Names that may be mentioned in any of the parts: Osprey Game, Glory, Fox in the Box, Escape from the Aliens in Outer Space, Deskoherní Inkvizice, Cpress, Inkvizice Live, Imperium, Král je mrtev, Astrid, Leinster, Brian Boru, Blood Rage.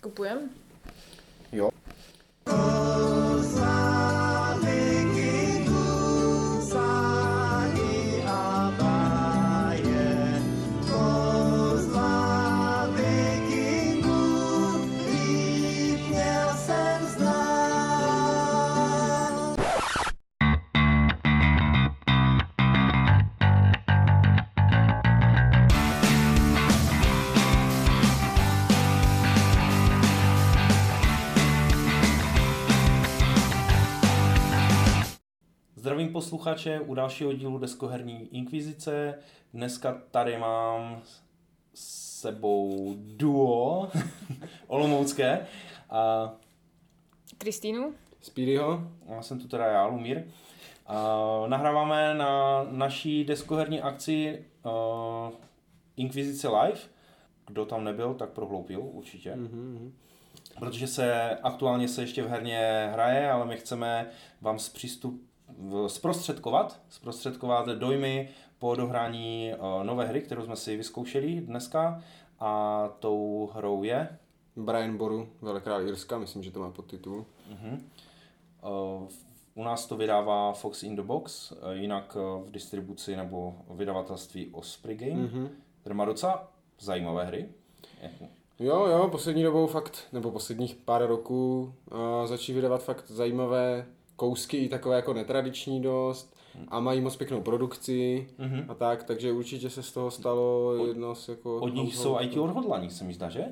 Kupujem? Jo. Zdravím posluchače u dalšího dílu Deskoherní Inkvizice. Dneska tady mám s sebou duo olomoucké. A Kristýnu. Spíryho. Já jsem tu teda já, Lumír. A nahráváme na naší deskoherní akci Inkvizice Live. Kdo tam nebyl, tak prohloubil určitě. Mm-hmm. Protože aktuálně se ještě v herně hraje, ale my chceme vám zprostředkovat dojmy po dohrání nové hry, kterou jsme si vyzkoušeli dneska, a tou hrou je Brian Boru, Velkrál Jirska, myslím, že to má podtitul. U nás to vydává Fox in the Box, jinak v distribuci nebo vydavatelství Osprey Game, které má docela zajímavé hry. Jo, poslední dobou fakt, nebo posledních pár roků začí vydávat fakt zajímavé kousky, i takové jako netradiční dost, a mají moc pěknou produkci a tak, takže určitě se z toho stalo jedno z jako... Od nich jsou IT odhodlaní, se mi zdá, že?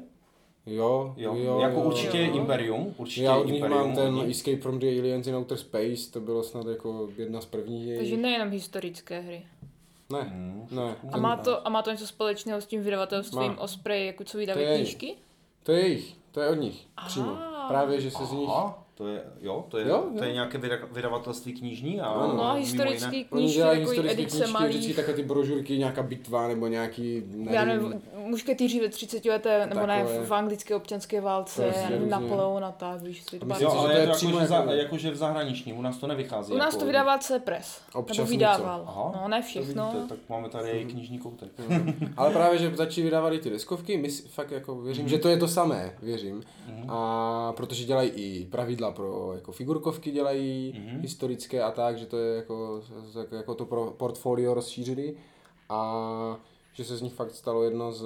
Jo. Jako jo, určitě jo. Imperium. Já od nich mám ten Escape from the Aliens in Outer Space, to bylo snad jako jedna z prvních. Takže nejenom historické hry. Ne. A má to něco společného s tím vydavatelstvím Osprey, jako co vydávají knížky? To je od nich přímo. Právě, že se z nich... To je nějaké vydavatelství knižní a historické knížky, jako edice malých. Vždycky takové ty brožurky, nějaká bitva nebo nějaký... mušketýři ve 30leté, nebo ne, v anglické občanské válce, Napoleon a tak, víš. Ale to je přímo jakože v zahraniční, u nás to nevychází. U nás to vydává Cpress, nebo vydával. No, ne všechno. Tak máme tady knižní koutek. Ale právě, že začí vydávat ty deskovky, my fakt jako věřím, že to je to samé, věřím. A protože dělají i pravidla pro jako figurkovky, dělají historické a tak, že to je jako to pro portfolio rozšířili a že se z nich fakt stalo jedno z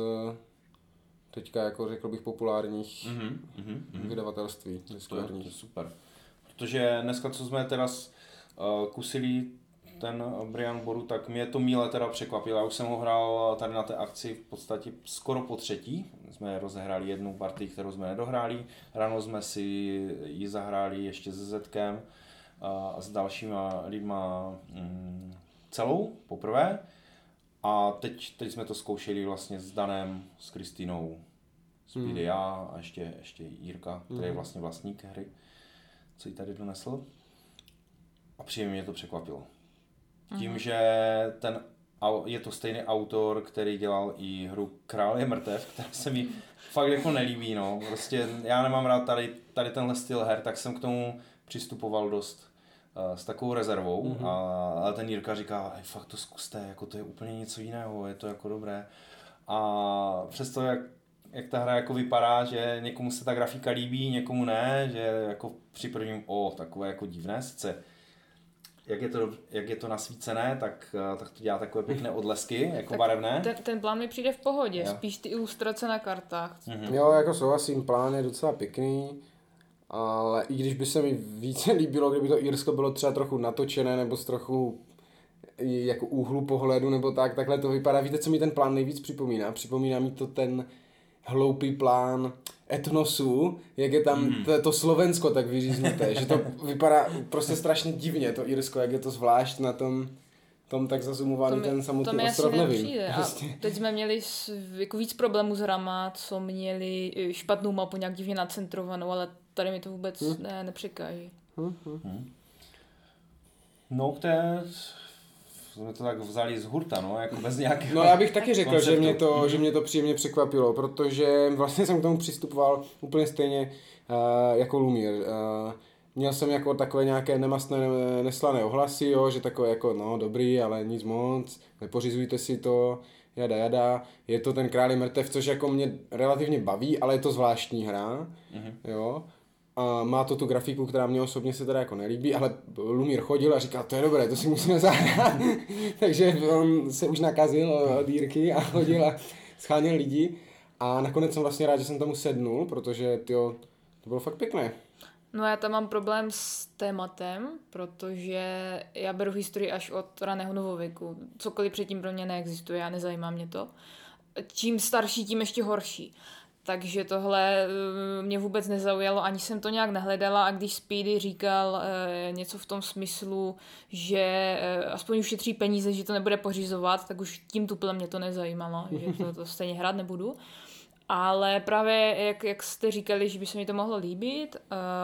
teďka jako řekl bych populárních vydavatelství. To je super. Protože dneska, co jsme teda kusili ten Brian Boru, tak mě to míle teda překvapilo. Já už jsem ho hrál tady na té akci v podstatě skoro po třetí. Jsme rozehráli jednu partii, kterou jsme nedohráli. Ráno jsme si ji zahráli ještě se Zetkem a s dalšíma lidma celou poprvé. A teď jsme to zkoušeli vlastně s Danem, s Kristýnou, Spídy já a ještě Jirka, který je vlastně vlastník hry, co ji tady donesl. A příjemně to překvapilo. Tím, že je to stejný autor, který dělal i hru Král je mrtev, která se mi fakt jako nelíbí, no. Prostě já nemám rád tady tenhle styl her, tak jsem k tomu přistupoval dost s takovou rezervou, ale ten Jirka říká, fakt to zkuste, jako to je úplně něco jiného, je to jako dobré. A přesto, jak ta hra jako vypadá, že někomu se ta grafika líbí, někomu ne, že jako při prvním takové jako divné sice. Jak je to nasvícené, tak to dělá takové pěkné odlesky, jako tak barevné. Ten plán mi přijde v pohodě, spíš ty ilustrace na kartách. Jo, jako souhlasím, plán je docela pěkný, ale i když by se mi více líbilo, kdyby to Irsko bylo třeba trochu natočené, nebo z trochu jako úhlu pohledu, nebo takhle to vypadá. Víte, co mi ten plán nejvíc připomíná? Připomíná mi to ten hloupý plán etnosů, jak je tam to Slovensko tak vyříznuté, že to vypadá prostě strašně divně, to Irsko, jak je to zvlášť na tom tak zazumovaný ten samotný ostrov, nevím. Teď jsme měli jako víc problémů s hrama, co měli špatnou mapu nějak divně nacentrovanou, ale tady mi to vůbec nepřekáží. No, jsme to tak vzali z hurta, no, jako bez nějakého... No, já bych taky řekl, konceptu. že mě to příjemně překvapilo, protože vlastně jsem k tomu přistupoval úplně stejně jako Lumír. Měl jsem jako takové nějaké nemastné, neslané ohlasy, jo, že takové jako, no, dobrý, ale nic moc, nepořizujte si to, jada. Je to ten Král je mrtev, což jako mě relativně baví, ale je to zvláštní hra, jo. A má to tu grafiku, která mě osobně se teda jako nelíbí, ale Lumír chodil a říkal, to je dobré, to si musíme zahrát. Takže on se už nakazil od Jirky a chodil a scháněl lidi. A nakonec jsem vlastně rád, že jsem tomu sednul, protože tyjo, to bylo fakt pěkné. No já tam mám problém s tématem, protože já beru historii až od raného novověku. Cokoliv předtím pro mě neexistuje a nezajímá mě to. Čím starší, tím ještě horší. Takže tohle mě vůbec nezaujalo, ani jsem to nějak nehledala a když Speedy říkal něco v tom smyslu, že aspoň ušetří peníze, že to nebude pořizovat, tak už tím tuplem mě to nezajímalo, že to stejně hrát nebudu. Ale právě jak jste říkali, že by se mi to mohlo líbit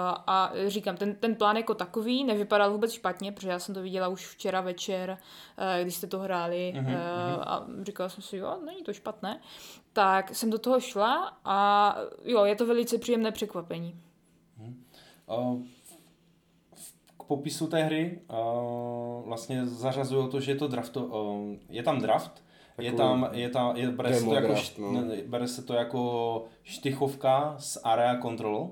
a říkám, ten plán jako takový nevypadal vůbec špatně, protože já jsem to viděla už včera večer, když jste to hráli a říkala jsem si, jo, není to špatné. Tak jsem do toho šla a jo, je to velice příjemné překvapení. K popisu té hry vlastně zařazuju to, že je to draft, je tam draft, je tam bere se to jako štychovka s area control,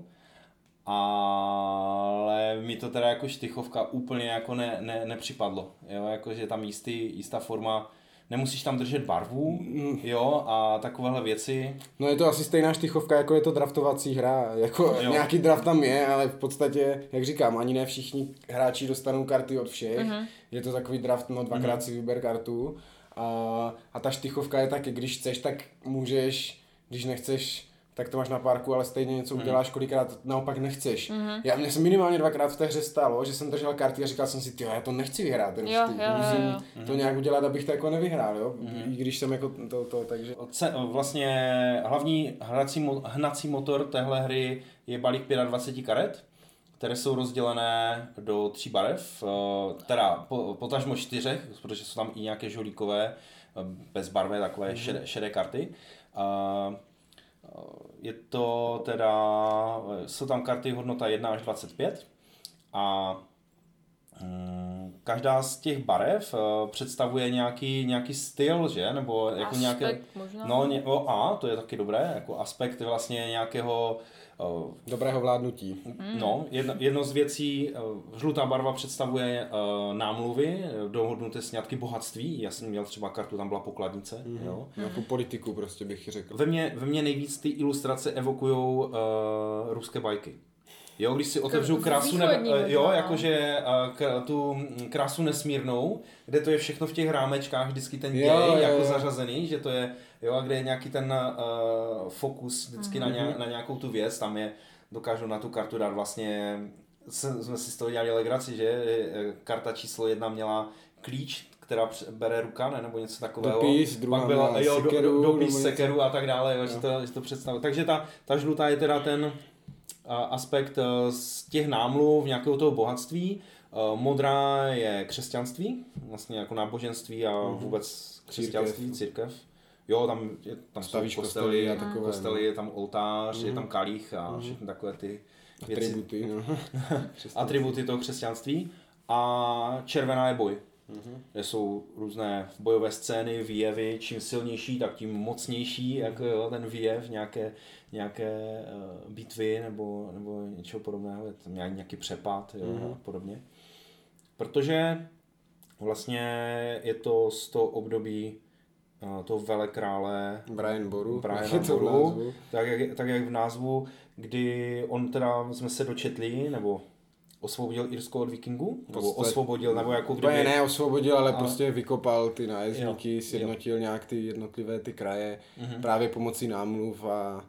ale mi to teda jako štychovka úplně jako nepřipadlo, jo, jako že tam jistá forma, nemusíš tam držet barvu, jo, a takovéhle věci. No je to asi stejná štychovka, jako je to draftovací hra, jako jo. Nějaký draft tam je, ale v podstatě, jak říkám, ani ne všichni hráči dostanou karty od všech, je to takový draft, no dvakrát si vyber kartu. A ta štychovka je taky, když chceš, tak můžeš, když nechceš, tak to máš na párku, ale stejně něco uděláš, kolikrát naopak nechceš. Mně se minimálně dvakrát v té hře stalo, že jsem držel karty a říkal jsem si, tyjo, já to nechci vyhrát, ten musím to nějak udělat, abych to jako nevyhrál, jo? I když jsem jako to takže... Vlastně hlavní hnací motor téhle hry je balík 25 karet, které jsou rozdělené do 3 barev, teda potažmo 4, protože jsou tam i nějaké žolíkové, bezbarvé, takové šedé karty. Je to teda, jsou tam karty hodnota 1 až 25 a každá z těch barev představuje nějaký styl, že? Nebo jako aspekt, nějaké, možná. To je taky dobré, jako aspekt vlastně nějakého dobrého vládnutí. No, jedno z věcí, žlutá barva představuje námluvy, dohodnuté sňatky, bohatství. Já jsem měl třeba kartu, tam byla pokladnice. Jo. Nějakou politiku prostě bych řekl. Ve mně nejvíc ty ilustrace evokujou ruské bajky. Jo, když si otevřu krásu, tu krásu nesmírnou, kde to je všechno v těch rámečkách, vždycky ten děj jako zařazený, že to je, jo, a kde je nějaký ten fokus vždycky na nějakou tu věc, tam je, dokážu na tu kartu dát vlastně, jsme si z toho dělali legraci, že karta číslo 1 měla klíč, která bere ruka, ne, nebo něco takového. Dopis, druhá byla sekeru a tak dále, jo, že to představuje. Takže ta žlutá je teda ten aspekt z těch námluv nějakého toho bohatství. Modrá je křesťanství, vlastně jako náboženství a vůbec křesťanství, církev. Jo, tam jsou kostely, a takové, je tam oltář, je tam kalich a všechny takové ty věci. Atributy toho křesťanství. A červená je boj. Kde jsou různé bojové scény, výjevy, čím silnější, tak tím mocnější, jako jo, ten výjev, nějaké bitvy nebo něčeho podobného, nějaký přepad, jo, a podobně. Protože vlastně je to z toho období toho velekrále Brian Boru, tak jak v názvu, kdy on teda, jsme se dočetli, nebo osvobodil Irsko od vikingů? Prostě vykopal ty nájezdníky, sjednotil nějak ty jednotlivé ty kraje, právě pomocí námluv a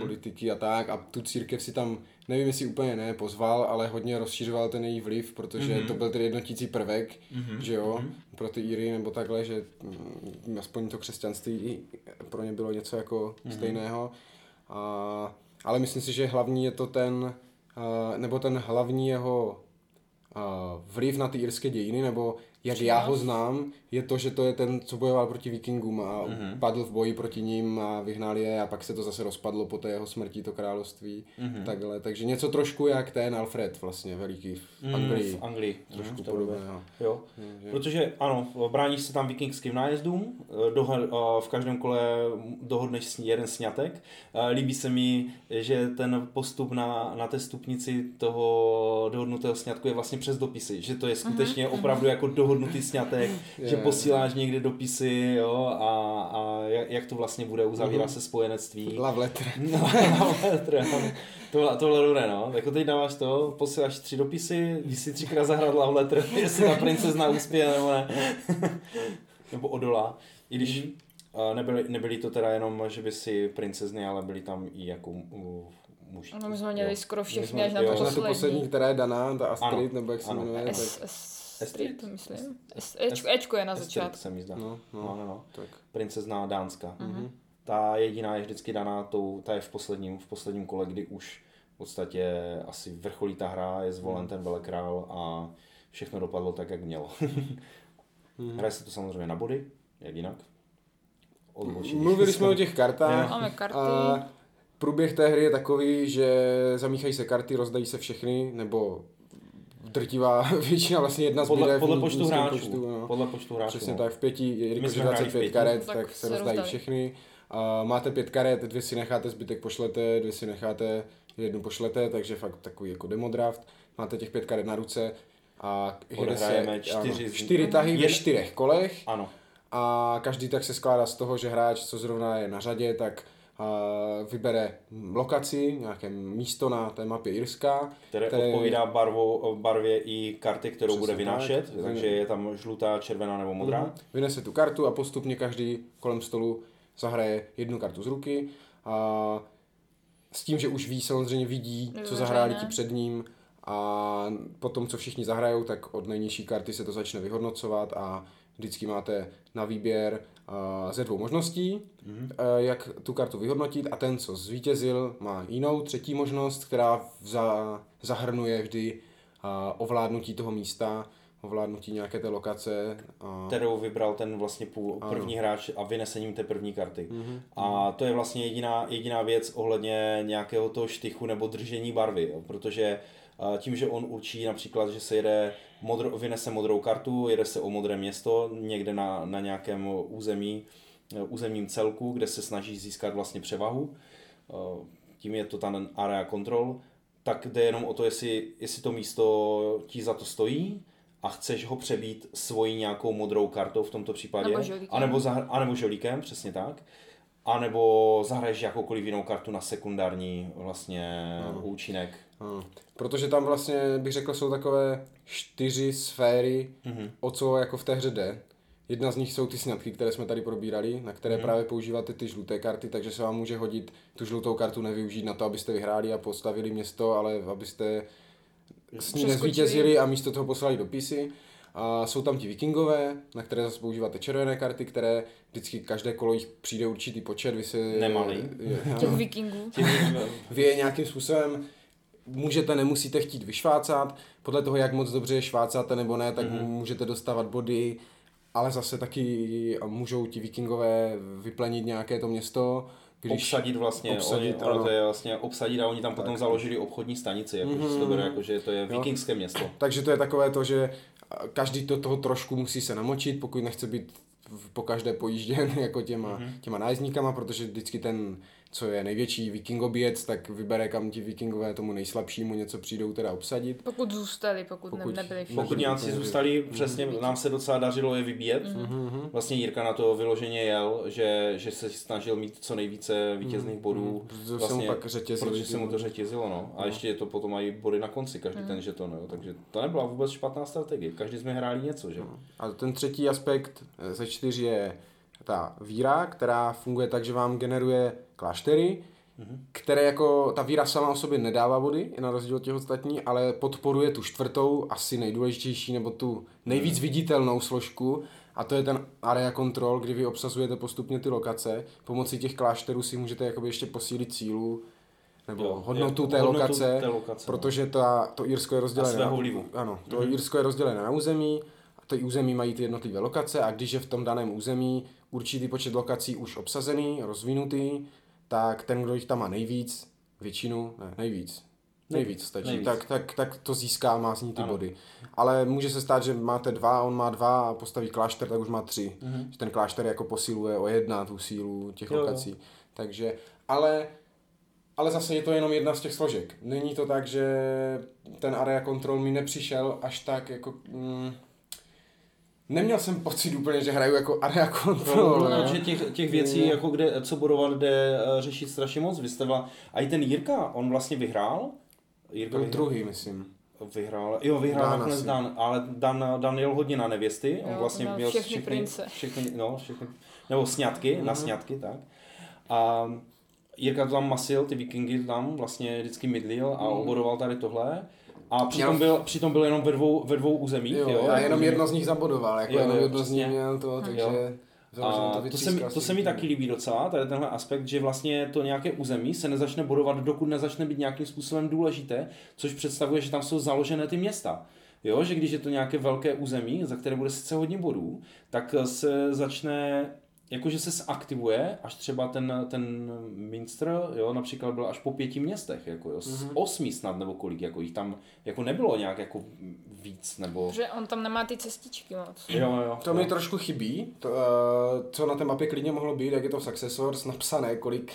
politiky a tak. A tu církev si tam, nevím jestli úplně pozval, ale hodně rozšířoval ten její vliv, protože to byl ten jednotící prvek, že jo, pro ty Íry nebo takhle, že aspoň to křesťanství pro ně bylo něco jako stejného. Ale myslím si, že hlavní je to ten hlavní jeho vliv na ty irské dějiny, nebo jak já ho znám, je to, že to je ten, co bojoval proti vikingům a padl v boji proti ním a vyhnal je a pak se to zase rozpadlo po té jeho smrti, to království. Takhle, takže něco trošku jak ten Alfred vlastně, veliký v Anglii. Trošku podobné. Jo. Protože ano, bráníš se tam vikingským nájezdům, v každém kole dohodneš jeden sňatek. Líbí se mi, že ten postup na té stupnici toho dohodnutého sňatku je vlastně přes dopisy, že to je skutečně opravdu jako dohodnutý sňatek, že posíláš někde dopisy, jo, a jak to vlastně bude, uzavírá se spojenectví. Love letter. Tohle dobré, no. Jako teď dáváš to, posíláš 3 dopisy, když si 3krát zahrad love letter, jestli ta princezna uspěje nebo ne. Nebo odolá. I když nebyly to teda jenom, že by si princezny, ale byly tam i jako muži. Ano, my jsme měli skoro všechny až na to poslední, která je daná, ta Astrid, nebo jak se jmenuje. Astrid, myslím. Ečko je na začátku. Se mi zdá. No. Princezna dánská. Ta jediná je vždycky daná, ta je v posledním kole, kdy už v podstatě asi vrcholí ta hra, je zvolen ten velekrál a všechno dopadlo tak, jak mělo. Hraje se to samozřejmě na body, jak jinak. Mluvili jsme o těch kartách. Máme karty. A průběh té hry je takový, že zamíchají se karty, rozdají se všechny, nebo drtivá většina, vlastně jedna zbíde podle počtu hráčů. Podle počtu hráčů. Přesně tak, v 5, jelikož 25 karet, tak se rozdají všechny. A máte 5 karet, 2 si necháte, zbytek pošlete, 2 si necháte, 1 pošlete, takže fakt takový jako demodraft. Máte těch 5 karet na ruce a jede se 4 tahy ve 4 kolech. Ano. A každý tak se skládá z toho, že hráč, co zrovna je na řadě, tak vybere lokaci, nějaké místo na té mapě Irska. Které odpovídá barvě i karty, kterou bude vynášet, takže je tam žlutá, červená nebo modrá. Vynese tu kartu a postupně každý kolem stolu zahraje jednu kartu z ruky. A s tím, že už samozřejmě vidí, co zahráli ti před ním. A potom, co všichni zahrajou, tak od nejnižší karty se to začne vyhodnocovat a vždycky máte na výběr ze 2 možností, jak tu kartu vyhodnotit, a ten, co zvítězil, má jinou, 3. možnost, která zahrnuje vždy ovládnutí toho místa, ovládnutí nějaké té lokace. Kterou vybral ten vlastně první hráč a vynesením té první karty. A to je vlastně jediná věc ohledně nějakého toho štychu nebo držení barvy, jo, protože tím, že on určí například, že se jede vynese modrou kartu, jede se o modré město někde na nějakém územním celku, kde se snaží získat vlastně převahu, tím je to ten area control, tak jde jenom o to, jestli to místo ti za to stojí a chceš ho přebít svojí nějakou modrou kartou v tomto případě, anebo žolíkem, přesně tak. A nebo zahraješ jakoukoliv jinou kartu na sekundární vlastně účinek. Protože tam vlastně, bych řekl, jsou takové 4 sféry, o co jako v té hře jde. Jedna z nich jsou ty sňatky, které jsme tady probírali, na které právě používáte ty žluté karty, takže se vám může hodit tu žlutou kartu nevyužít na to, abyste vyhráli a postavili město, ale abyste s ní nezvítězili a místo toho poslali dopisy. A jsou tam ti vikingové, na které zase používáte červené karty, které vždycky každé kolo jich přijde určitý počet. Vy si nemalý. Těch vikingů. Vy je nějakým způsobem můžete, nemusíte chtít vyšvácat. Podle toho, jak moc dobře je švácáte nebo ne, tak můžete dostávat body. Ale zase taky můžou ti vikingové vyplenit nějaké to město. Když obsadit a oni tam potom založili obchodní stanici, že to je vikingské město. Takže to je takové to, že každý do toho trošku musí se namočit, pokud nechce být po každé pojížděn jako těma nájezdníkama, protože vždycky ten, co je největší vikingoběc, tak vybere, kam ti vikingové tomu nejslabšímu něco přijdou teda obsadit. Pokud zůstali, nebyli všichni. Pokud nějací zůstali, přesně, nám se docela dařilo je vybíjet. Vlastně Jirka na to vyloženě jel, že se snažil mít co nejvíce vítězných bodů. Protože se mu to řetězilo, no. A ještě je to potom mají body na konci, každý ten žeton, no. Takže to nebyla vůbec špatná strategie. Každý jsme hráli něco, že? A ten třetí aspekt ze 4 je ta víra, která funguje tak, že vám generuje kláštery, které jako ta víra sama o sobě nedává body, na rozdíl od těch ostatní, ale podporuje tu 4., asi nejdůležitější nebo tu nejvíc viditelnou složku, a to je ten area control, kdy vy obsazujete postupně ty lokace. Pomocí těch klášterů si můžete jakoby ještě posílit sílu nebo hodnotu té lokace, protože to Irsko je rozdělené na území. ty území mají ty jednotlivé lokace a když je v tom daném území určitý počet lokací už obsazený, rozvinutý, tak ten, kdo jich tam má nejvíc, většinu, ne, nejvíc stačí, nejvíc. Tak to získá, má z ní ty body. Ale může se stát, že máte dva, on má dva a postaví klášter, tak už má tři. Mm-hmm. Že ten klášter jako posiluje o jedna tu sílu těch lokací. Takže, ale zase je to jenom jedna z těch složek. Není to tak, že ten area control mi nepřišel až tak jako... Neměl jsem pocit úplně, že hraju jako area control. Protože těch věcí, jako kde, co bodovat, jde řešit strašně moc. Vy jste a i ten Jirka, on vlastně vyhrál? Jirka byl druhý, myslím. Vyhrál nakonec Dan, ale Dan jel hodně na nevěsty. On vlastně měl všechny prince. Všechny, nebo sňatky, na sňatky, tak. A Jirka to tam masil, ty vikingy tam vlastně vždycky mydlil a obodoval tady tohle. A přitom byl jenom ve dvou územích. Jo, a jenom jedno z nich zabodoval, jako jedno z nich měl to, takže... To se mi taky líbí docela, tady tenhle aspekt, že vlastně to nějaké území se nezačne bodovat, dokud nezačne být nějakým způsobem důležité, což představuje, že tam jsou založené ty města. Jo, že když je to nějaké velké území, za které bude sice hodně bodů, tak se začne... Jakože se zaktivuje, až třeba ten Minster, jo, například byl až po 5 městech, jako jo, z 8 snad nebo kolik, jako jich tam jako nebylo nějak jako víc, nebo... Že on tam nemá ty cestičky moc. Jo. To mi trošku chybí, to, co na té mapě klidně mohlo být, jak je to v Successors napsané, kolik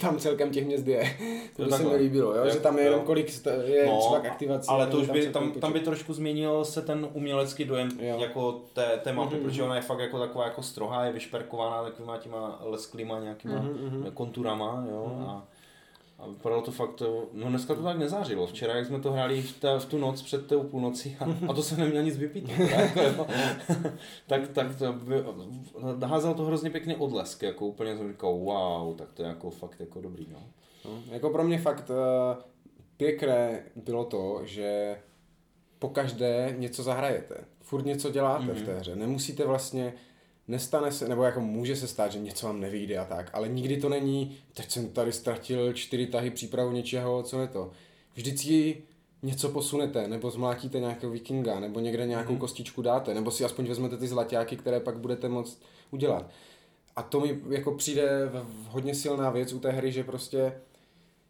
tam celkem těch měst je. To by se mi líbilo, jo? Že tam je jenom kolik je třeba k aktivaci. Ale to už by, tam by trošku změnil se ten umělecký dojem jako té mapy, protože ona je fakt jako taková jako strohá, je vyšperkovaná takovýma těma lesklýma nějakýma konturama, jo? A vypadalo to fakt, no dneska to tak nezářilo. Včera, jak jsme to hráli v tu noc před tou půlnocí a to se neměl nic vypít. tak to házelo to hrozně pěkný odlesk, jako úplně jsem říkal, wow, tak to je jako fakt jako dobrý, no. Jako pro mě fakt pěkné bylo to, že pokaždé něco zahrajete. Furt něco děláte v té hře. Nemusíte vlastně... Nestane se, nebo jako může se stát, že něco vám nevyjde a tak, ale nikdy to není, teď jsem tady ztratil 4 tahy přípravu něčeho, co je to. Vždycky něco posunete, nebo zmlátíte nějakého vikinga, nebo někde nějakou kostičku dáte, nebo si aspoň vezmete ty zlaťáky, které pak budete moct udělat. A to mi jako přijde hodně silná věc u té hry, že prostě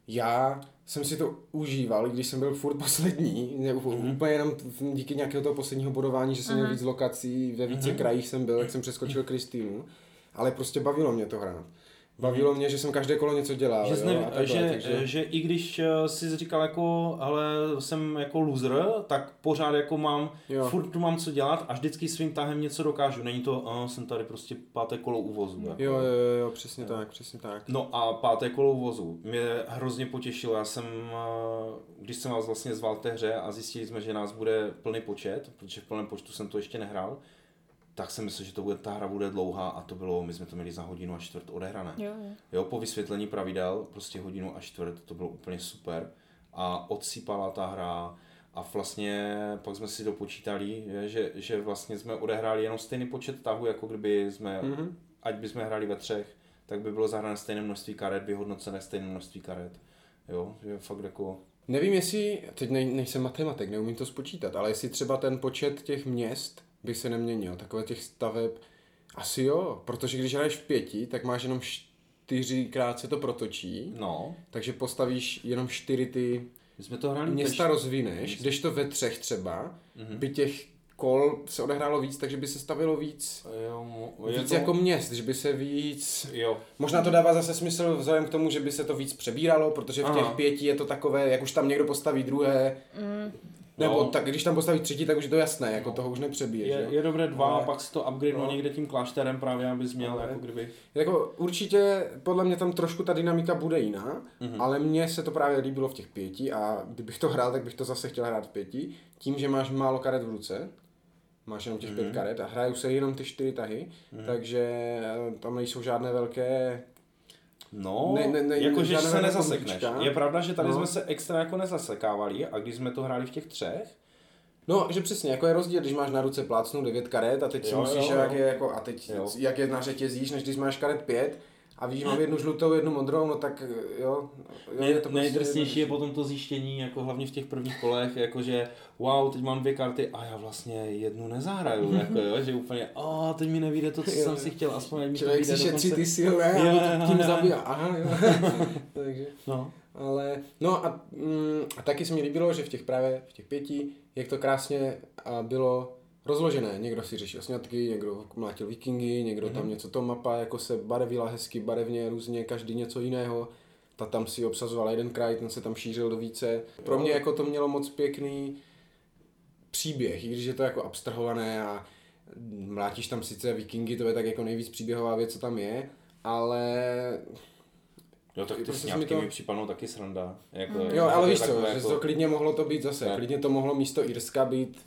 já jsem si to užíval, když jsem byl furt poslední, úplně jenom díky nějakého toho posledního bodování, že jsem měl víc lokací, ve více krajích jsem byl, jak jsem přeskočil Kristýnu, ale prostě bavilo mě to hrát. Bavilo mě, že jsem každé kolo něco dělal. Že i když jsi říkal jako, ale jsem jako loser, tak pořád jako mám, furt tu mám co dělat a vždycky svým tahem něco dokážu. Není to, jsem tady prostě 5. kolo u vozu. Jako. Jo, přesně tak, přesně tak. No a 5. kolo u vozu mě hrozně potěšilo. Já jsem, když jsem vás vlastně zval té hře a zjistili jsme, že nás bude plný počet, protože v plném počtu jsem to ještě nehrál, tak jsem myslel, že ta hra bude dlouhá a to bylo, my jsme to měli za 1.25 odehrané. Jo, po vysvětlení pravidel, prostě 1.25, to bylo úplně super a odsýpala ta hra a vlastně pak jsme si dopočítali, že vlastně jsme odehráli jenom stejný počet tahů, jako kdyby jsme, ať bychom hráli ve 3, tak by bylo zahrané stejné množství karet, vyhodnocené stejné množství karet, jo, že fakt jako... Nevím, jestli, teď nejsem matematik, neumím to spočítat, ale jestli třeba ten počet těch měst by se neměnil, takové těch staveb, asi jo, protože když hraješ v 5, tak máš jenom 4x se to protočí, no. Takže postavíš jenom 4 ty města rozvineš, kdežto ve 3 třeba, by těch kol se odehrálo víc, takže by se stavilo víc, jako měst, že by se víc, možná to dává zase smysl vzhledem k tomu, že by se to víc přebíralo, protože v těch 5 je to takové, jak už tam někdo postaví druhé, nebo tak, když tam postavíš 3, tak už je to jasné, jako toho už nepřebiješ. Je dobré 2 a pak si to upgradeuje někde tím klášterem právě, abys měl jako kdyby... Jako určitě podle mě tam trošku ta dynamika bude jiná, ale mně se to právě líbilo v těch 5 a kdybych to hrál, tak bych to zase chtěl hrát v 5. Tím, že máš málo karet v ruce, máš jenom těch 5 karet a hrajou se jenom ty 4 tahy, takže tam nejsou žádné velké... No, jakože se nezasekneš. Je pravda, že tady jsme se extra jako nezasekávali a když jsme to hráli v těch 3. No, že přesně, jako je rozdíl, když máš na ruce plácnou 9 karet a teď si musíš jak je jako, a teď jak je na řetězíš, než když máš karet 5 a víš, mám jednu žlutou, jednu modrou, no tak jo. Nejdrsnější je potom to zjištění, jako hlavně v těch prvních kolech, jakože wow, teď mám dvě karty a já vlastně jednu nezahraju, jako jo, že úplně, a teď mi nevíde to, co jsem si chtěl, aspoň nevíde to dokonce. Člověk si šetří ty síly, já tím zabíjá, aha jo. Takže, no. Ale, no a taky se mi líbilo, že v těch 5, jak to krásně bylo rozložené. Někdo si řešil sňatky, někdo mlátil vikingy, někdo tam něco, to mapa jako se barevila hezky, barevně, různě, každý něco jiného. Ta tam si obsazovala jeden kraj, ten se tam šířil do více. Pro mě jako to mělo moc pěkný příběh, i když je to jako abstrahované a mlátíš tam sice vikingy, to je tak jako nejvíc příběhová věc, co tam je, ale... Jo, tak ty sňatky mi připadnou taky sranda. Jako, jo, ale víš co, jako... že to klidně mohlo to být zase, ne. Klidně to mohlo místo Irska být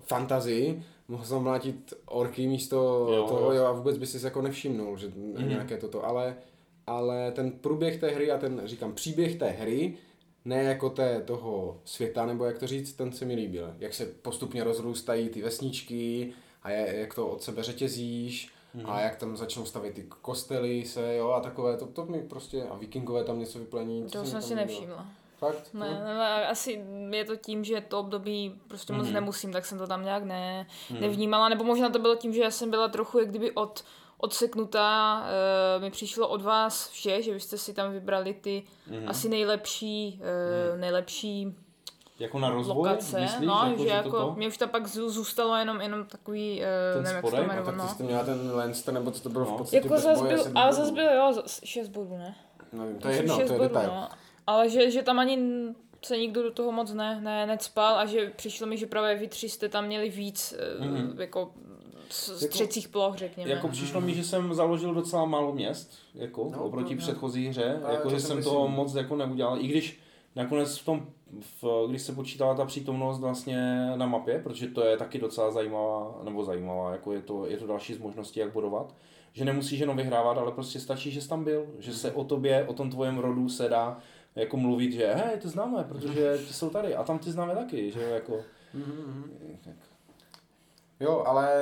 fantazii, mohl jsem mlátit orky místo toho a vůbec by si jako nevšimnul, že nějaké toto, ale ten průběh té hry a ten, říkám, příběh té hry, ne jako toho světa, nebo jak to říct, ten se mi líbil. Jak se postupně rozrůstají ty vesničky a jak to od sebe řetězíš, a jak tam začnou stavět ty kostely se, jo, a takové, to mi prostě, a vikingové tam něco vyplení. To jsem si nevšimla. Fakt? Ne, asi je to tím, že to období prostě moc nemusím, tak jsem to tam nějak nevnímala, nebo možná to bylo tím, že já jsem byla trochu jak kdyby odseknutá, mi přišlo od vás vše, že vy jste si tam vybrali ty asi nejlepší jako na rozvoj, myslíš? No, jako, že jako, mě už to pak zůstalo jenom takový, nevím, jak se to jmenuji, no. Tak jste měla ten Leinster, nebo co to bylo v podstatě jako bez boje? Ale zase bylo, 6 bodů, ne? Nevím, to je jedno, to je detail. No. Ale že tam ani se nikdo do toho moc necpal a že přišlo mi, že právě vy tři jste tam měli víc jako střecích ploch, řekněme. Jako přišlo mi, že jsem založil docela málo měst, jako oproti předchozí hře, jako že jsem toho moc jako neudělal, i když nakonec když se počítala ta přítomnost vlastně na mapě, protože to je taky docela zajímavá, jako je to další z možností, jak bodovat, že nemusíš jenom vyhrávat, ale prostě stačí, že jsi tam byl, že se o tobě, o tom tvojem rodu se dá jako mluvit, že hej, ty známe, protože ty jsou tady a tam ty známe taky, že jako... Jo, ale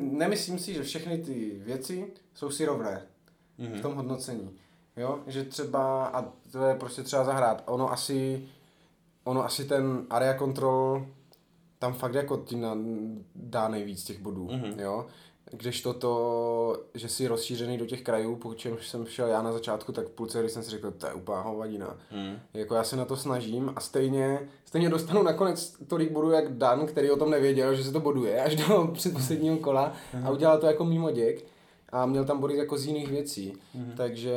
nemyslím si, že všechny ty věci jsou si rovné v tom hodnocení. Jo, že třeba, a to je prostě třeba zahrát, ono asi ten area control tam fakt jako tím dá nejvíc těch bodů, jo. Kdežto to, že jsi rozšířený do těch krajů, po čem jsem šel já na začátku, tak v půlce, když jsem si řekl, to je úplná hovadina. Jako já se na to snažím a stejně dostanu nakonec tolik bodů jak Dan, který o tom nevěděl, že se to boduje až do předposledního kola a udělal to jako mimoděk a měl tam body jako z jiných věcí. Takže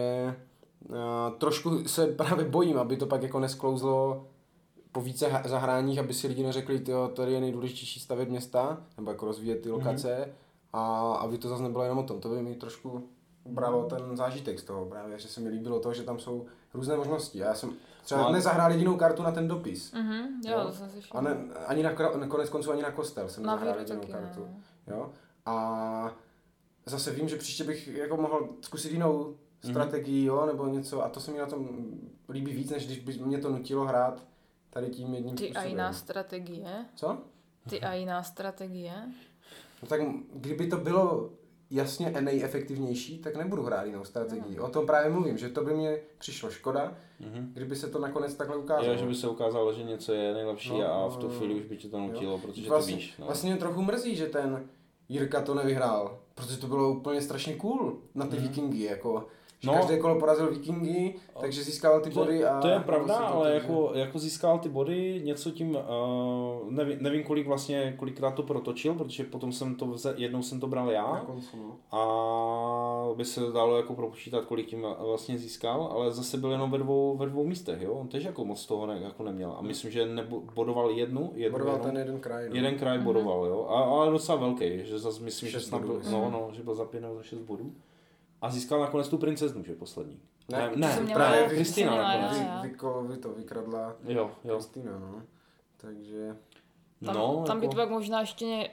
trošku se právě bojím, aby to pak jako nesklouzlo po více zahráních, aby si lidi neřekli, tady je nejdůležitější stavět města, nebo jako rozvíjet ty lokace. A aby to zase nebylo jenom o tom, to by mi trošku bralo ten zážitek z toho právě, že se mi líbilo to, že tam jsou různé možnosti. Já jsem třeba nezahrál jedinou kartu na ten dopis. Jo, to jsem si všiml. Ani na konec konců ani na kostel jsem nezahrál jedinou kartu. Jo? A zase vím, že příště bych jako mohl zkusit jinou strategii, jo, nebo něco, a to se mi na tom líbí víc, než když by mě to nutilo hrát tady tím jedním způsobem. A jiná strategie? Co? Ty a jiná strategie? No tak kdyby to bylo jasně nejefektivnější, tak nebudu hrát jinou strategii. O tom právě mluvím, že to by mě přišlo škoda, kdyby se to nakonec takhle ukázalo. Jo, že by se ukázalo, že něco je nejlepší a v tu chvíli už by tě to nutilo, protože vlastně, to víš. No. Vlastně mě trochu mrzí, že ten Jirka to nevyhrál, protože to bylo úplně strašně cool na ty vikingy, jako... No, každé kolo porazil vikingy, takže získal ty body a... To je pravda, ale jako získal ty body, něco tím, nevím kolikrát to protočil, protože potom jsem to jednou jsem to bral já a by se dalo jako propočítat, kolik tím vlastně získal, ale zase byl jenom ve dvou místech, jo, on tež jako moc toho jako neměl a myslím, že bodoval jednu bodoval jenom, ten jeden kraj, no. Jeden kraj bodoval, jo, ale docela velký, že zase myslím, že snad byl, že byl za 5 nebo 6 bodů. A získal nakonec tu princeznu, že poslední. Ne, právě Kristýna nakonec. Vy to vykradla Kristýna, no. Takže... Tam by to pak možná ještě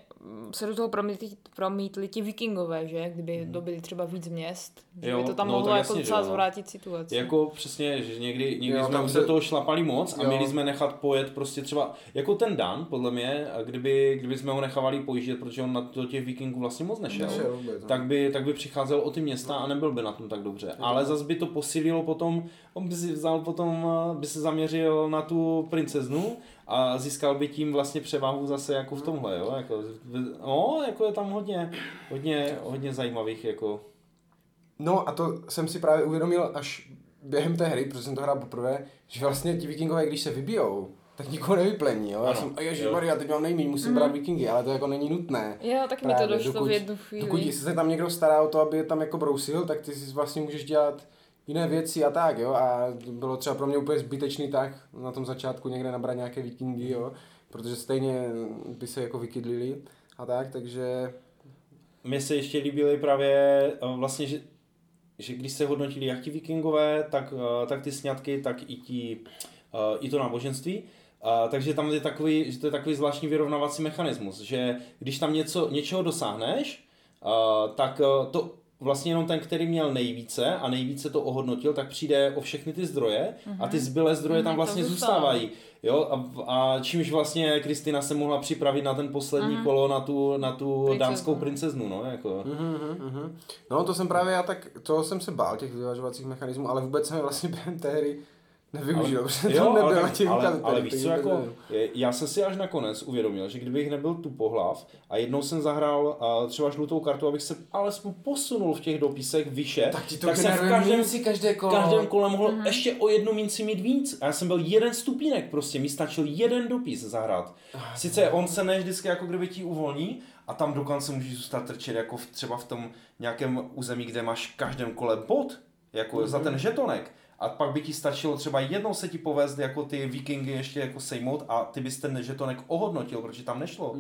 se do toho promítli ti vikingové, že? Kdyby dobili třeba víc měst, že jo, by to tam mohlo to jako docela zvrátit situaci. Jako přesně, že někdy jo, jsme se do toho šlapali moc a měli jsme nechat pojet prostě třeba, jako ten Dan, podle mě, kdyby jsme ho nechávali pojíždět, protože on na to těch vikingů vlastně moc nešel, tak by přicházel o ty města a nebyl by na tom tak dobře. Ale zas by to posílilo potom, on by si vzal potom, by se zaměřil na tu princeznu a získal by tím vlastně převahu zase jako v tomhle, jo, jako, no, jako je tam hodně zajímavých, jako. No a to jsem si právě uvědomil až během té hry, protože jsem to hrál poprvé, že vlastně ti vikingové, když se vybijou, tak nikoho nevyplení, jo, ano, já jsem, ježišmarja, teď mám nejmíň, musím brát vikingy, ale to jako není nutné. Jo, tak mi to došlo v jednu chvíli. Dokud se tam někdo stará o to, aby je tam jako brousil, tak ty si vlastně můžeš dělat jiné věci a tak, jo, a bylo třeba pro mě úplně zbytečný tak na tom začátku někde nabrat nějaké vikingy, jo, protože stejně by se jako vykydlili a tak, takže... Mně se ještě líbily právě vlastně, že když se hodnotili jak ti vikingové, tak ty sňatky, tak i to náboženství. Takže tam je takový, že to je takový zvláštní vyrovnávací mechanismus, že když tam něčeho dosáhneš, tak to... Vlastně jenom ten, který měl nejvíce a nejvíce to ohodnotil, tak přijde o všechny ty zdroje a ty zbylé zdroje tam vlastně zůstávají. Jo? A čímž vlastně Kristina se mohla připravit na ten poslední kolo, na tu dánskou princeznu. No, jako. No to jsem právě já tak, to jsem se bál těch vyvažovacích mechanismů, ale vůbec jsem vlastně během té hry nevyužil, protože to nebyl na těch ukazatelích. Ale víš co, jako, já jsem si až nakonec uvědomil, že kdybych nebyl tupohlav a jednou jsem zahrál třeba žlutou kartu, abych se alespoň posunul v těch dopisech vyše, tak jsem v každém kole mohl ještě o jednu minci mít víc. A já jsem byl jeden stupínek prostě, mi stačil jeden dopis zahrát. Sice on se ne vždycky jako kdyby ti uvolní, a tam dokonce můžeš zůstat trčet jako třeba v tom nějakém území, kde máš v každém kole bod, jako za ten žetonek. A pak by ti stačilo třeba jednou se ti povést jako ty vikingy ještě jako sejmout a ty bys ten žetonek ohodnotil, protože tam nešlo.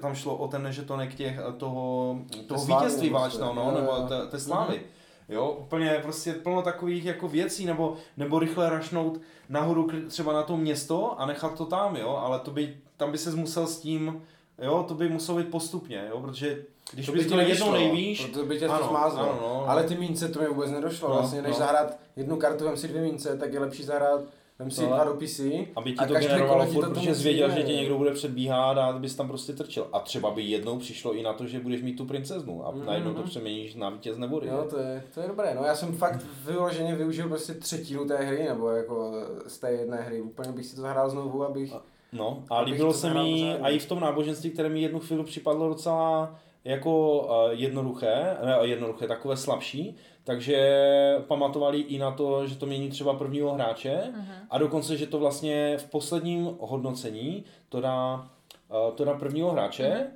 Tam šlo o ten žetonek toho vítězství válečného, no, nebo té slávy. Jo, úplně prostě plno takových jako věcí, nebo rychle rašnout nahoru třeba na to město a nechat to tam, jo, ale tam by ses musel s tím, jo, to by muselo být postupně, jo, protože když bys to jednou nejvíš, to by tě to smázlo. No. Ale ty mince to mi vůbec nedošlo, vlastně než zahrát jednu kartu, vem si dvě mince, tak je lepší zahrát, vem si dva dopisy. Aby ti to generovalo furt, protože jsi věděl, že tě někdo bude předbíhat a bys tam prostě trčil. A třeba by jednou přišlo i na to, že budeš mít tu princeznu a najednou to přeměníš na vítězné body. Jo, to je dobré, no já jsem fakt vyloženě využil prostě třetinu té hry, nebo jako z té jedné hry, úplně bych si to zahrál znovu, abych... No a líbilo se mi i v tom náboženství, které mi jednu chvíli připadlo docela jako jednoduché, takové slabší, takže pamatovali i na to, že to mění třeba prvního hráče a dokonce, že to vlastně v posledním hodnocení to dá prvního hráče,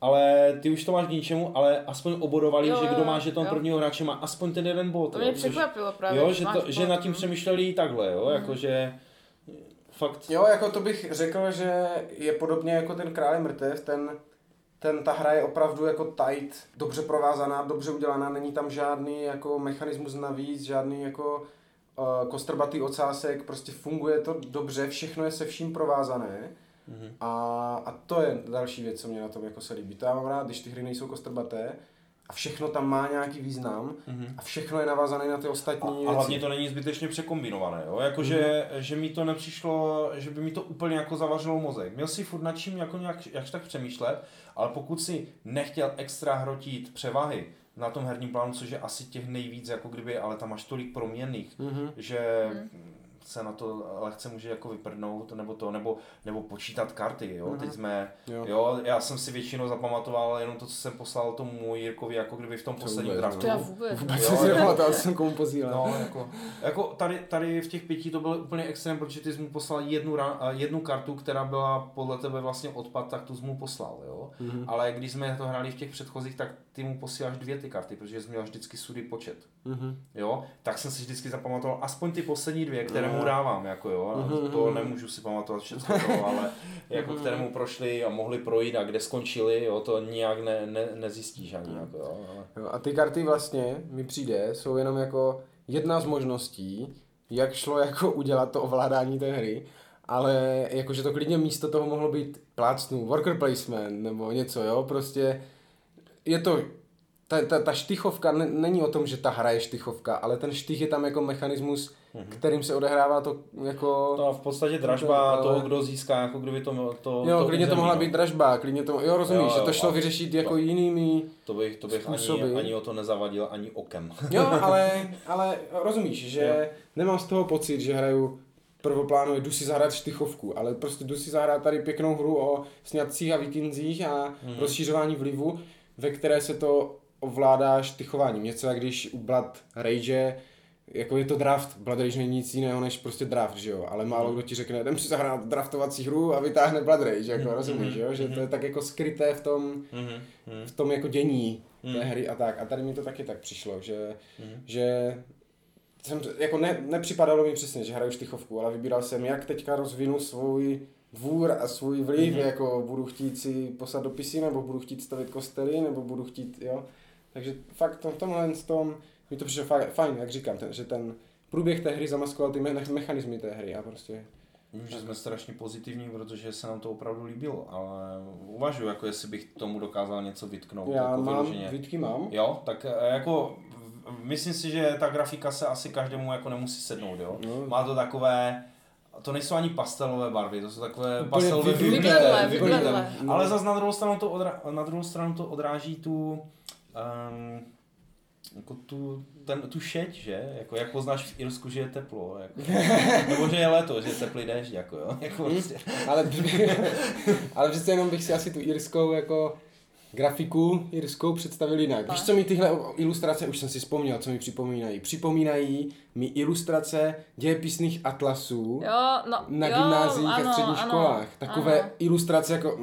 ale ty už to máš k ničemu, ale aspoň obodovali, že kdo má žeton prvního hráče, má aspoň ten jeden bod. To mě překvapilo právě. Jo, že nad tím přemýšleli takhle, jo, jakože... Fakt. Jo, jako to bych řekl, že je podobně jako ten Král je mrtev, ta hra je opravdu jako tight, dobře provázaná, dobře udělaná, není tam žádný jako mechanismus navíc, žádný jako kostrbatý ocásek, prostě funguje to dobře, všechno je se vším provázané. A to je další věc, co mě na tom jako se líbí. To já mám rád, když ty hry nejsou kostrbaté a všechno tam má nějaký význam a všechno je navázané na ty ostatní věci. A hlavně to není zbytečně překombinované, jo? Jakože že mi to nepřišlo, že by mi to úplně jako zavařilo mozek. Měl si furt nad čím jako jakž tak přemýšlet, ale pokud si nechtěl extra hrotit převahy na tom herním plánu, což je asi těch nejvíc, jako kdyby, ale tam máš tolik proměnných, že... se na to lehce může jako vyprdnout nebo počítat karty, jo. Teď jsme já jsem si většinou zapamatoval jenom to, co jsem poslal tomu Jirkovi jako kdyby v tom posledním draftu. Vůbec se nepamatoval, jsem komu posílal. No, jako tady v těch 5 to bylo úplně extrém, protože ty jsi mu poslal jednu kartu, která byla podle tebe vlastně odpad, tak tu jsi mu poslal, jo. Ale když jsme to hráli v těch předchozích, tak ty mu posíláš dvě ty karty, protože jsi měl vždycky sudý počet. Jo, tak jsem si vždycky zapamatoval aspoň ty poslední dvě, které mu dávám, jako jo, to nemůžu si pamatovat všechno, ale jako kterému prošli a mohli projít a kde skončili, jo, to nijak nezjistíš ani, jako jo. Ale... A ty karty vlastně, mi přijde, jsou jenom jako jedna z možností, jak šlo jako udělat to ovládání té hry ale jakože to klidně místo toho mohlo být plácnu, worker placement nebo něco, jo, prostě je to, ta štychovka není o tom, že ta hra je štychovka, ale ten štych je tam jako mechanismus, kterým se odehrává to jako... To v podstatě dražba toho, kdo získá, jako kdyby to jo, to klidně to mohla být dražba, klidně to, jo, rozumíš, že to šlo vyřešit jako jinými to bych ani o to nezavadil, ani okem. Jo, ale rozumíš, že jo. Nemám z toho pocit, že hraju prvoplánu, jdu si zahrát štychovku, ale prostě jdu si zahrát tady pěknou hru o sňatcích a vikinzích a rozšířování vlivu, ve které se to ovládá štychováním. Něco jak když u Blood Rage, jako je to draft, Blood Rage není nic jiného než prostě draft, že jo, ale málo kdo ti řekne, jdem si zahrát draftovací hru a vytáhne Blood Rage, jako rozumíš, jo, že to je tak jako skryté v tom jako dění té hry a tak. A tady mi to taky tak přišlo, že jsem, jako nepřipadalo mi přesně, že hraju štychovku, ale vybíral jsem, jak teďka rozvinu svůj dvůr a svůj vliv, jako budu chtít si poslat dopisy, nebo budu chtít stavit kostely, nebo budu chtít, jo. Takže fakt v tomhle mi to přišlo fajn, jak říkám, že ten průběh té hry zamaskoval ty mechanismy té hry a prostě... Vím, že jsme strašně pozitivní, protože se nám to opravdu líbilo, ale uvažuji, jako jestli bych tomu dokázal něco vytknout. Já jako vytky mám. Jo, tak jako... Myslím si, že ta grafika se asi každému jako nemusí sednout, jo? Má to takové... To nejsou ani pastelové barvy, to jsou takové úplně pastelové vyblité. Ale zase na druhou stranu to odráží tu... jako tu šeť, že? Jako jak poznáš v Irsku, že je teplo, jako. Nebo že je léto, že je teplý déšť, jako jo? Jako prostě. Ale přece jenom bych si asi tu irskou jako... grafiku jirskou představili jinak. Víš, co mi tyhle ilustrace, už jsem si vzpomněl, co mi připomínají. Připomínají mi ilustrace dějepisných atlasů na gymnáziích a středních školách. Takové ilustrace jako...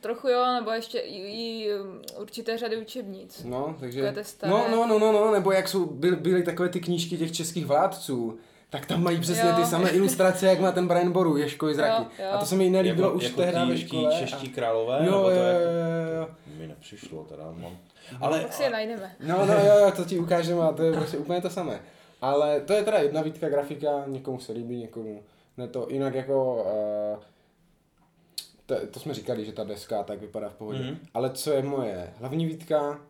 Trochu jo, nebo ještě i určité řady učebnic. No, takže... No, nebo jak byly takové ty knížky těch českých vládců. Tak tam mají přesně ty samé ilustrace, jak má ten Brian Boru, Ježkovi zraky. Jo. A to se mi nelíbilo jako, už jako tehdy ve škole. Jako čeští králové? Jo. Mi nepřišlo, teda mám. Ale tak si je najdeme. No, to ti ukážeme a to je prostě úplně to samé. Ale to je teda jedna výtka grafika, někomu se líbí, někomu ne to. Jinak jako, to jsme říkali, že ta deska tak vypadá v pohodě. Ale co je moje hlavní výtka,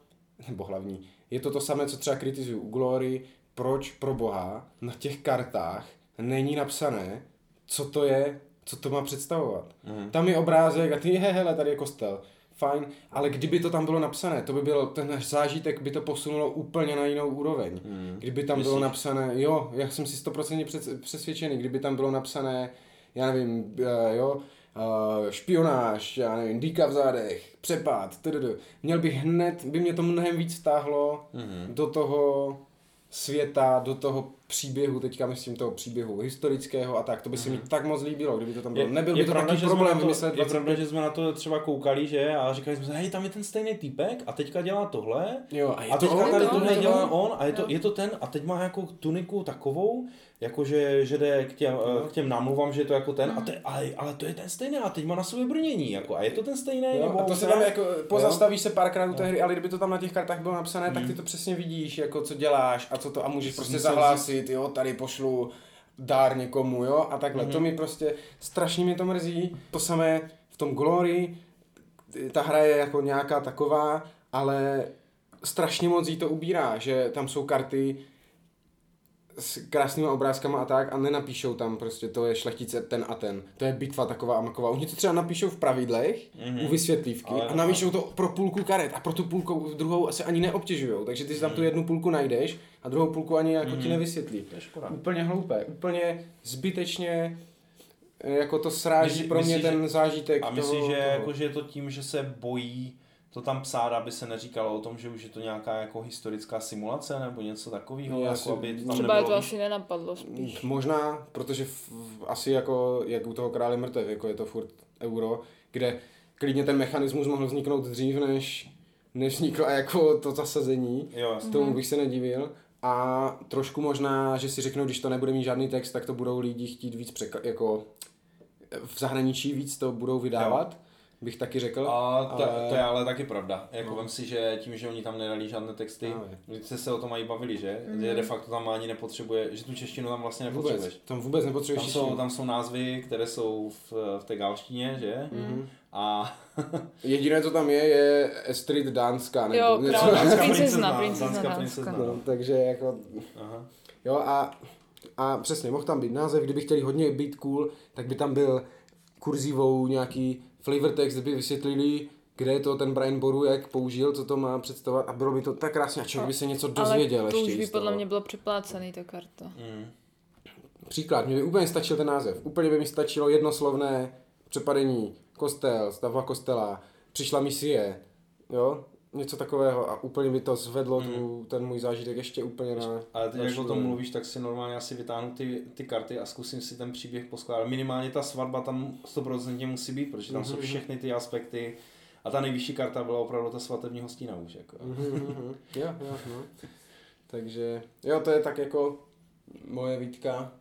nebo hlavní, je to samé, co třeba kritizuju u Glory, proč pro boha na těch kartách není napsané, co to je, co to má představovat. Tam je obrázek a ty hele, tady je kostel. Fajn, ale kdyby to tam bylo napsané, to by bylo, ten zážitek by to posunulo úplně na jinou úroveň. Kdyby tam bylo napsané, jo, já jsem si 100% přesvědčený, kdyby tam bylo napsané, já nevím, špionáž, já nevím, dýka v zádech, přepad, měl bych hned, by mě to mnohem víc vtáhlo do toho světa, do toho příběhu, teďka myslím toho příběhu historického a tak, to by se mi tak moc líbilo, kdyby to tam bylo, nebyl by to takový problém vymyslet. Je pravda, že jsme na to třeba koukali, že, a říkali jsme, hej, tam je ten stejný týpek a teďka dělá tohle, jo, a teďka tady tohle dělá on a je to ten a teď má jako tuniku takovou, jakože, že jde k těm námluvám, že je to jako ten, ale to je ten stejný a teď má na sobě brnění, jako, a je to ten stejný, nebo... A to se tam jako pozastavíš se párkrát u té hry, ale kdyby to tam na těch kartách bylo napsané, tak ty to přesně vidíš, jako co děláš a co to, a můžeš prostě zahlásit, jo, tady pošlu dár někomu, jo, a takhle, to mi prostě, strašně mě to mrzí, to samé v tom Glory, ta hra je jako nějaká taková, ale strašně moc jí to ubírá, že tam jsou karty s krásnými obrázkama a tak a nenapíšou tam prostě to je šlechtice ten a ten, to je bitva taková a maková. Oni to třeba napíšou v pravidlech, u vysvětlivky a napíšou to pro půlku karet a pro tu půlku druhou asi ani neobtěžujou, takže ty si tam tu jednu půlku najdeš a druhou půlku ani jako ti nevysvětlí. Úplně hloupé, úplně zbytečně jako to sráží pro mě ten zážitek. A myslíš, že jako, že je to tím, že se bojí to tam psát, aby se neříkalo o tom, že už je to nějaká jako historická simulace nebo něco takového, jako aby to tam třeba nebylo. To asi nenapadlo spíš. Možná, protože asi jako jak u toho Krále mrtev, jako je to furt euro, kde klidně ten mechanismus mohl vzniknout dřív, než vznikla jako to zasazení. Tomu bych se nedivil. A trošku možná, že si řeknou, když to nebude mít žádný text, tak to budou lidi chtít víc jako v zahraničí víc to budou vydávat. bych taky řekl. To je ale taky pravda. Jako vem si, že tím, že oni tam nedali žádné texty, vždycky se o tom mají bavili, že? Že de facto tam ani nepotřebuje, že tu češtinu tam vlastně nepotřebuješ. Tam vůbec nepotřebuješ. Tam jsou názvy, které jsou v té galštině, že? Mm-hmm. A jediné, co tam je Estrid Dánská, nebo jo, něco. Dánská princezna. No, takže jako aha. Jo a přesně, mohl tam být název, kdyby chtěli hodně být cool, tak by tam byl kurzívou nějaký flavor text, by vysvětlili, kde je to ten Brian Boru, jak použil, co to má představovat a bylo by to tak krásně, a člověk by se něco dozvěděl ještě. Ale to už by podle mě bylo přeplácený, ta karta. Mm. Příklad, mě by úplně stačil ten název, úplně by mi stačilo jednoslovné přepadení, kostel, stavba kostela, přišla misie, jo, něco takového a úplně by to zvedlo ten můj zážitek ještě úplně na... Ale teď, jak o tom mluvíš, tak si normálně asi vytáhnu ty karty a zkusím si ten příběh poskládat. Minimálně ta svatba tam 100% musí být, protože tam jsou všechny ty aspekty a ta nejvyšší karta byla opravdu ta svatební hostina už, jako. Jo. Takže, jo, to je tak jako moje výtka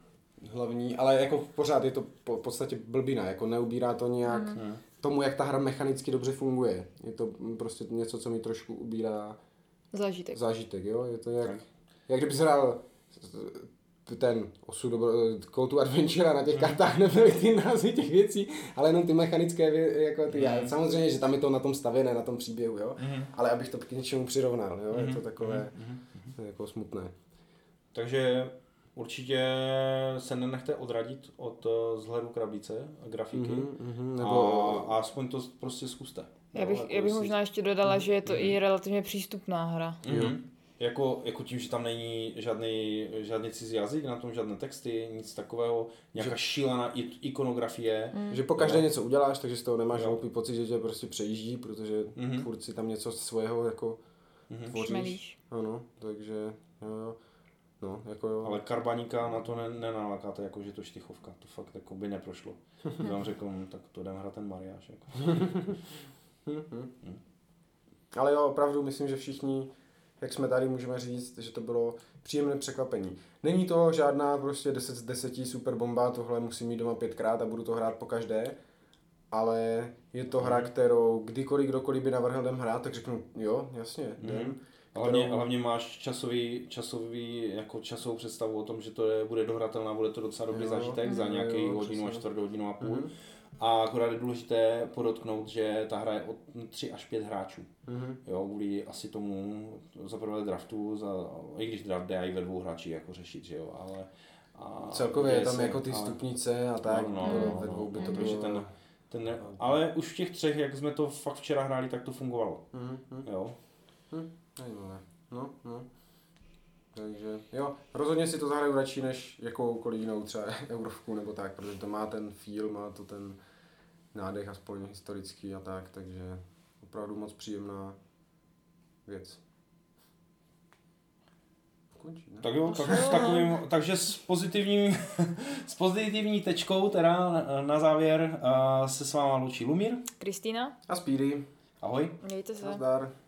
hlavní, ale jako pořád je to v podstatě blbina, jako neubírá to nějak tomu, jak ta hra mechanicky dobře funguje. Je to prostě něco, co mi trošku ubírá zážitek, jo, je to jak kdyby hrál ten Call to Adventure na těch kartách nebyly ty názvy těch věcí, ale jenom ty mechanické jako ty. Samozřejmě, že tam je to na tom stavěné, na tom příběhu, jo, ale abych to k něčemu přirovnal, jo, je to takové jako smutné. Takže určitě se nenechte odradit od vzhledu krabice a grafiky a aspoň to prostě zkuste. Já bych možná ještě dodala, že je to i relativně přístupná hra. Jako tím, že tam není žádný cizí jazyk, na tom žádné texty, nic takového, nějaká šílená ikonografie. Že pokaždé něco uděláš, takže z toho nemáš hloupý pocit, že tě prostě přejíždí, protože furt si tam něco svého jako tvoříš. Šmelíš. Ano, takže jo. No, jako jo. Ale karbaníka na to nenalákáte, jako že to štychovka, to fakt jako by neprošlo. Když vám řekl, tak to jdem hrát ten mariáž. Jako. Ale jo, opravdu myslím, že všichni, jak jsme tady, můžeme říct, že to bylo příjemné překvapení. Není to žádná prostě 10 z 10 super bomba, tohle musím mít doma 5x a budu to hrát po každé. Ale je to hra, kterou kdokoliv by navrhl jdem hrát, tak řeknu jo, jasně, jdem. Hlavně máš časovou představu o tom, že to bude dohratelná, bude to docela dobrý zážitek za nějaký hodinu a čtvrt hodinu a půl. A akorát je důležité podotknout, že ta hra je od 3 až 5 hráčů. Jo, kvůli asi tomu za prvé draftu, i když draft jde i ve 2 hráči jako řešit, že jo, ale... Celkově je tam jako ty stupnice a tak, ve 2 by to bylo... Ale už v těch 3, jak jsme to fakt včera hráli, tak to fungovalo, jo. No. Takže jo, rozhodně si to zahraju radši než jakoukoliv jinou třeba eurovku nebo tak, protože to má ten feel, má to ten nádech aspoň historický a tak, takže opravdu moc příjemná věc. Tak jo, takže s pozitivní tečkou teda na závěr se s váma loučí Lumír, Kristýna a Speedy. Ahoj. Mějte se. Nazdar.